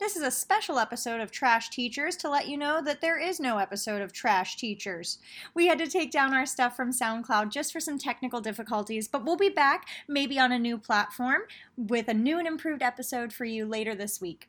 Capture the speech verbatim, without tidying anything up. This is a special episode of Trash Teachers to let you know that there is no episode of Trash Teachers. We had to take down our stuff from SoundCloud just for some technical difficulties, but we'll be back maybe on a new platform with a new and improved episode for you later this week.